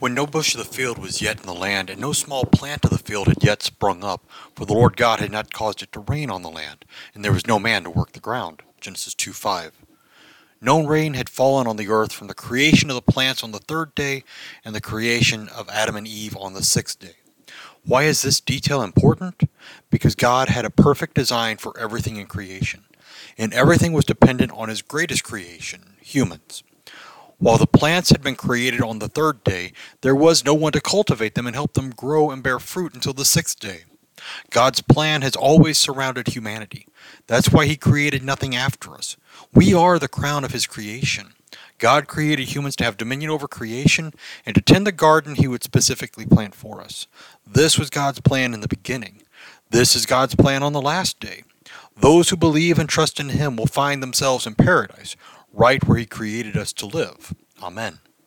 When no bush of the field was yet in the land, and no small plant of the field had yet sprung up, for the Lord God had not caused it to rain on the land, and there was no man to work the ground. Genesis 2:5. No rain had fallen on the earth from the creation of the plants on the third day, and the creation of Adam and Eve on the sixth day. Why is this detail important? Because God had a perfect design for everything in creation, and everything was dependent on his greatest creation, humans. While the plants had been created on the third day, there was no one to cultivate them and help them grow and bear fruit until the sixth day. God's plan has always surrounded humanity. That's why he created nothing after us. We are the crown of his creation. God created humans to have dominion over creation and to tend the garden he would specifically plant for us. This was God's plan in the beginning. This is God's plan on the last day. Those who believe and trust in him will find themselves in paradise, right where he created us to live. Amen.